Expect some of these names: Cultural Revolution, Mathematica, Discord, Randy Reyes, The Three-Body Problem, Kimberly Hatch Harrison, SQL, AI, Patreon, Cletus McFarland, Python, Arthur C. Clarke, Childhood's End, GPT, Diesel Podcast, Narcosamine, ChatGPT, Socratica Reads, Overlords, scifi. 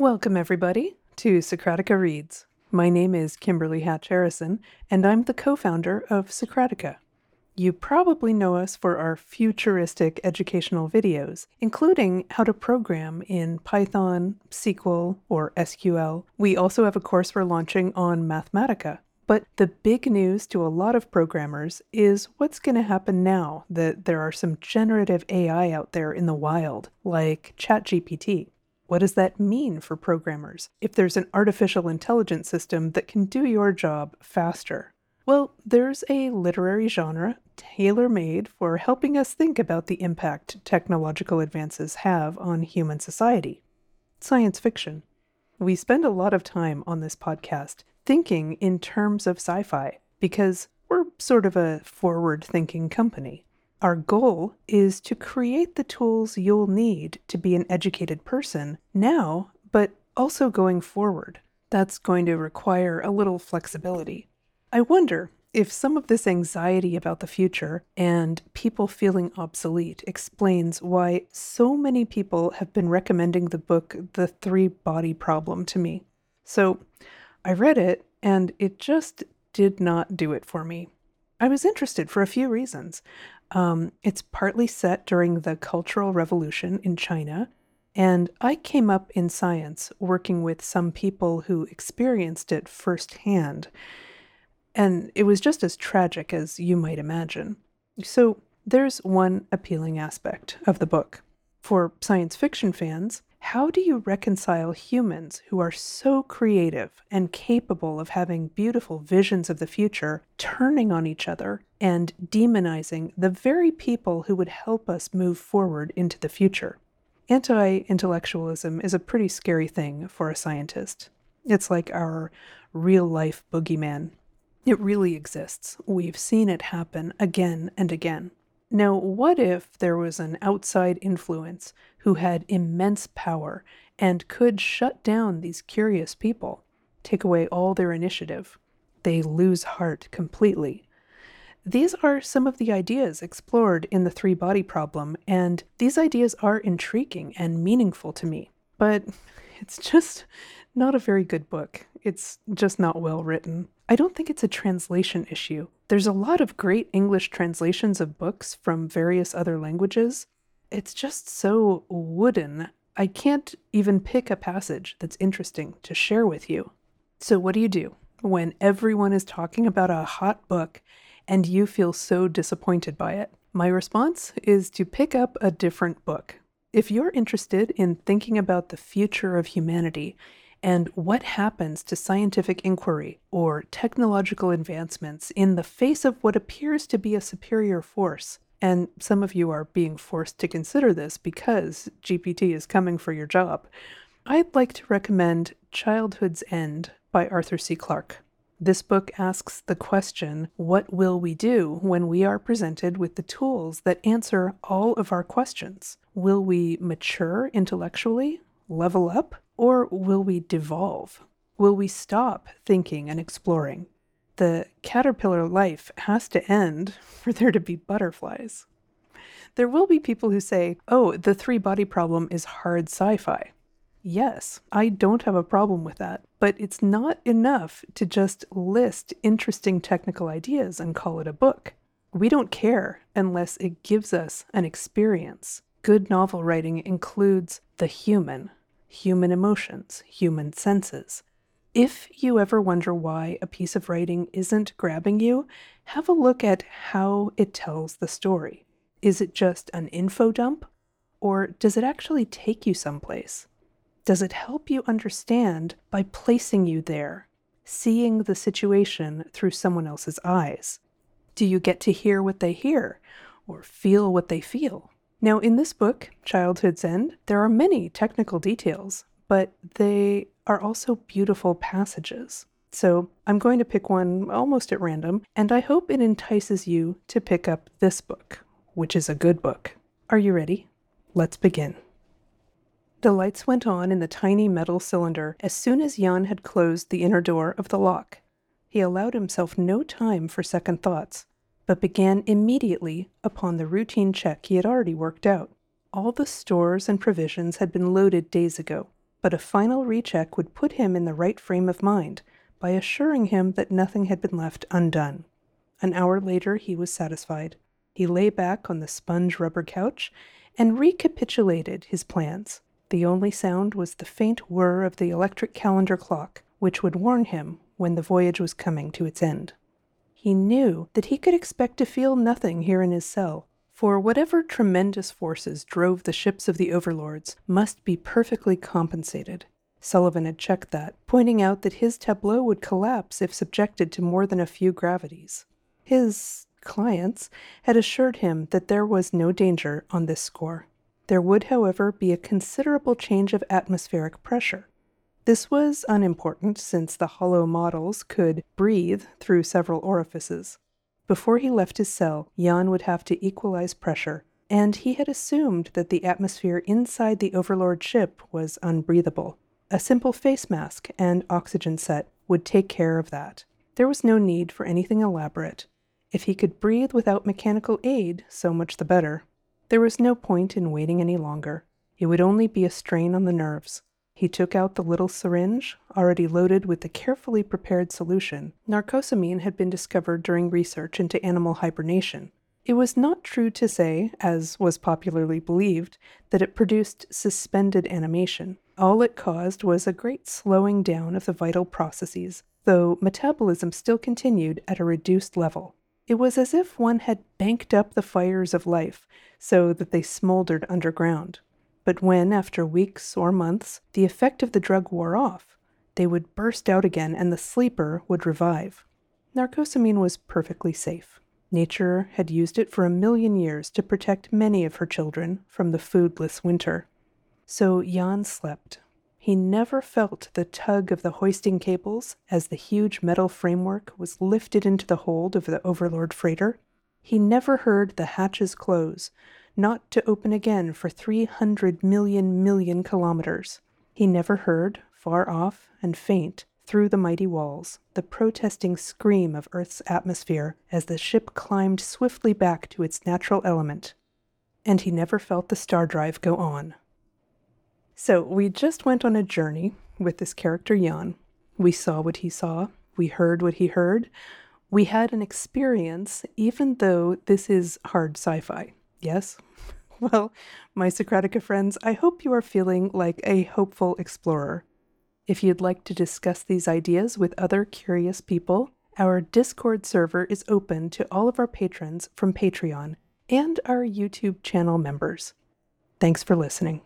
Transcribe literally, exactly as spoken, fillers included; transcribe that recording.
Welcome, everybody, to Socratica Reads. My name is Kimberly Hatch Harrison, and I'm the co-founder of Socratica. You probably know us for our futuristic educational videos, including how to program in Python, S Q L, or S Q L. We also have a course we're launching on Mathematica. But the big news to a lot of programmers is what's going to happen now that there are some generative A I out there in the wild, like ChatGPT. What does that mean for programmers if there's an artificial intelligence system that can do your job faster? Well, there's a literary genre tailor-made for helping us think about the impact technological advances have on human society: science fiction. We spend a lot of time on this podcast thinking in terms of sci-fi because we're sort of a forward-thinking company. Our goal is to create the tools you'll need to be an educated person now, but also going forward. That's going to require a little flexibility. I wonder if some of this anxiety about the future and people feeling obsolete explains why so many people have been recommending the book The Three-Body Problem to me. So I read it, and it just did not do it for me. I was interested for a few reasons. Um, it's partly set during the Cultural Revolution in China, and I came up in science working with some people who experienced it firsthand, and it was just as tragic as you might imagine. So there's one appealing aspect of the book. For science fiction fans, how do you reconcile humans who are so creative and capable of having beautiful visions of the future turning on each other and demonizing the very people who would help us move forward into the future? Anti-intellectualism is a pretty scary thing for a scientist. It's like our real-life boogeyman. It really exists. We've seen it happen again and again. Now, what if there was an outside influence who had immense power and could shut down these curious people, take away all their initiative? They lose heart completely. These are some of the ideas explored in The Three-Body Problem, and these ideas are intriguing and meaningful to me. But it's just not a very good book. It's just not well written. I don't think it's a translation issue. There's a lot of great English translations of books from various other languages. It's just so wooden. I can't even pick a passage that's interesting to share with you. So what do you do when everyone is talking about a hot book and you feel so disappointed by it? My response is to pick up a different book. If you're interested in thinking about the future of humanity, and what happens to scientific inquiry or technological advancements in the face of what appears to be a superior force? And some of you are being forced to consider this because G P T is coming for your job. I'd like to recommend Childhood's End by Arthur C. Clarke. This book asks the question, what will we do when we are presented with the tools that answer all of our questions? Will we mature intellectually, level up? Or will we devolve? Will we stop thinking and exploring? The caterpillar life has to end for there to be butterflies. There will be people who say, oh, The Three-Body Problem is hard sci-fi. Yes, I don't have a problem with that, but it's not enough to just list interesting technical ideas and call it a book. We don't care unless it gives us an experience. Good novel writing includes the human. Human emotions, human senses. If you ever wonder why a piece of writing isn't grabbing you, have a look at how it tells the story. Is it just an info dump? Or does it actually take you someplace? Does it help you understand by placing you there, seeing the situation through someone else's eyes? Do you get to hear what they hear or feel what they feel? Now, in this book, Childhood's End, there are many technical details, but they are also beautiful passages. So I'm going to pick one almost at random, and I hope it entices you to pick up this book, which is a good book. Are you ready? Let's begin. The lights went on in the tiny metal cylinder as soon as Jan had closed the inner door of the lock. He allowed himself no time for second thoughts, but began immediately upon the routine check he had already worked out. All the stores and provisions had been loaded days ago, but a final recheck would put him in the right frame of mind by assuring him that nothing had been left undone. An hour later, he was satisfied. He lay back on the sponge rubber couch and recapitulated his plans. The only sound was the faint whir of the electric calendar clock, which would warn him when the voyage was coming to its end. He knew that he could expect to feel nothing here in his cell, for whatever tremendous forces drove the ships of the Overlords must be perfectly compensated. Sullivan had checked that, pointing out that his tableau would collapse if subjected to more than a few gravities. His clients had assured him that there was no danger on this score. There would, however, be a considerable change of atmospheric pressure. This was unimportant since the hollow models could breathe through several orifices. Before he left his cell, Jan would have to equalize pressure, and he had assumed that the atmosphere inside the Overlord ship was unbreathable. A simple face mask and oxygen set would take care of that. There was no need for anything elaborate. If he could breathe without mechanical aid, so much the better. There was no point in waiting any longer. It would only be a strain on the nerves. He took out the little syringe, already loaded with the carefully prepared solution. Narcosamine had been discovered during research into animal hibernation. It was not true to say, as was popularly believed, that it produced suspended animation. All it caused was a great slowing down of the vital processes, though metabolism still continued at a reduced level. It was as if one had banked up the fires of life so that they smoldered underground. But when, after weeks or months, the effect of the drug wore off, they would burst out again and the sleeper would revive. Narcosamine was perfectly safe. Nature had used it for a million years to protect many of her children from the foodless winter. So Jan slept. He never felt the tug of the hoisting cables as the huge metal framework was lifted into the hold of the Overlord freighter. He never heard the hatches close, not to open again for three hundred million million kilometers. He never heard, far off and faint, through the mighty walls, the protesting scream of Earth's atmosphere as the ship climbed swiftly back to its natural element. And he never felt the star drive go on. So we just went on a journey with this character Jan. We saw what he saw. We heard what he heard. We had an experience, even though this is hard sci-fi. Yes? Well, my Socratica friends, I hope you are feeling like a hopeful explorer. If you'd like to discuss these ideas with other curious people, our Discord server is open to all of our patrons from Patreon and our YouTube channel members. Thanks for listening.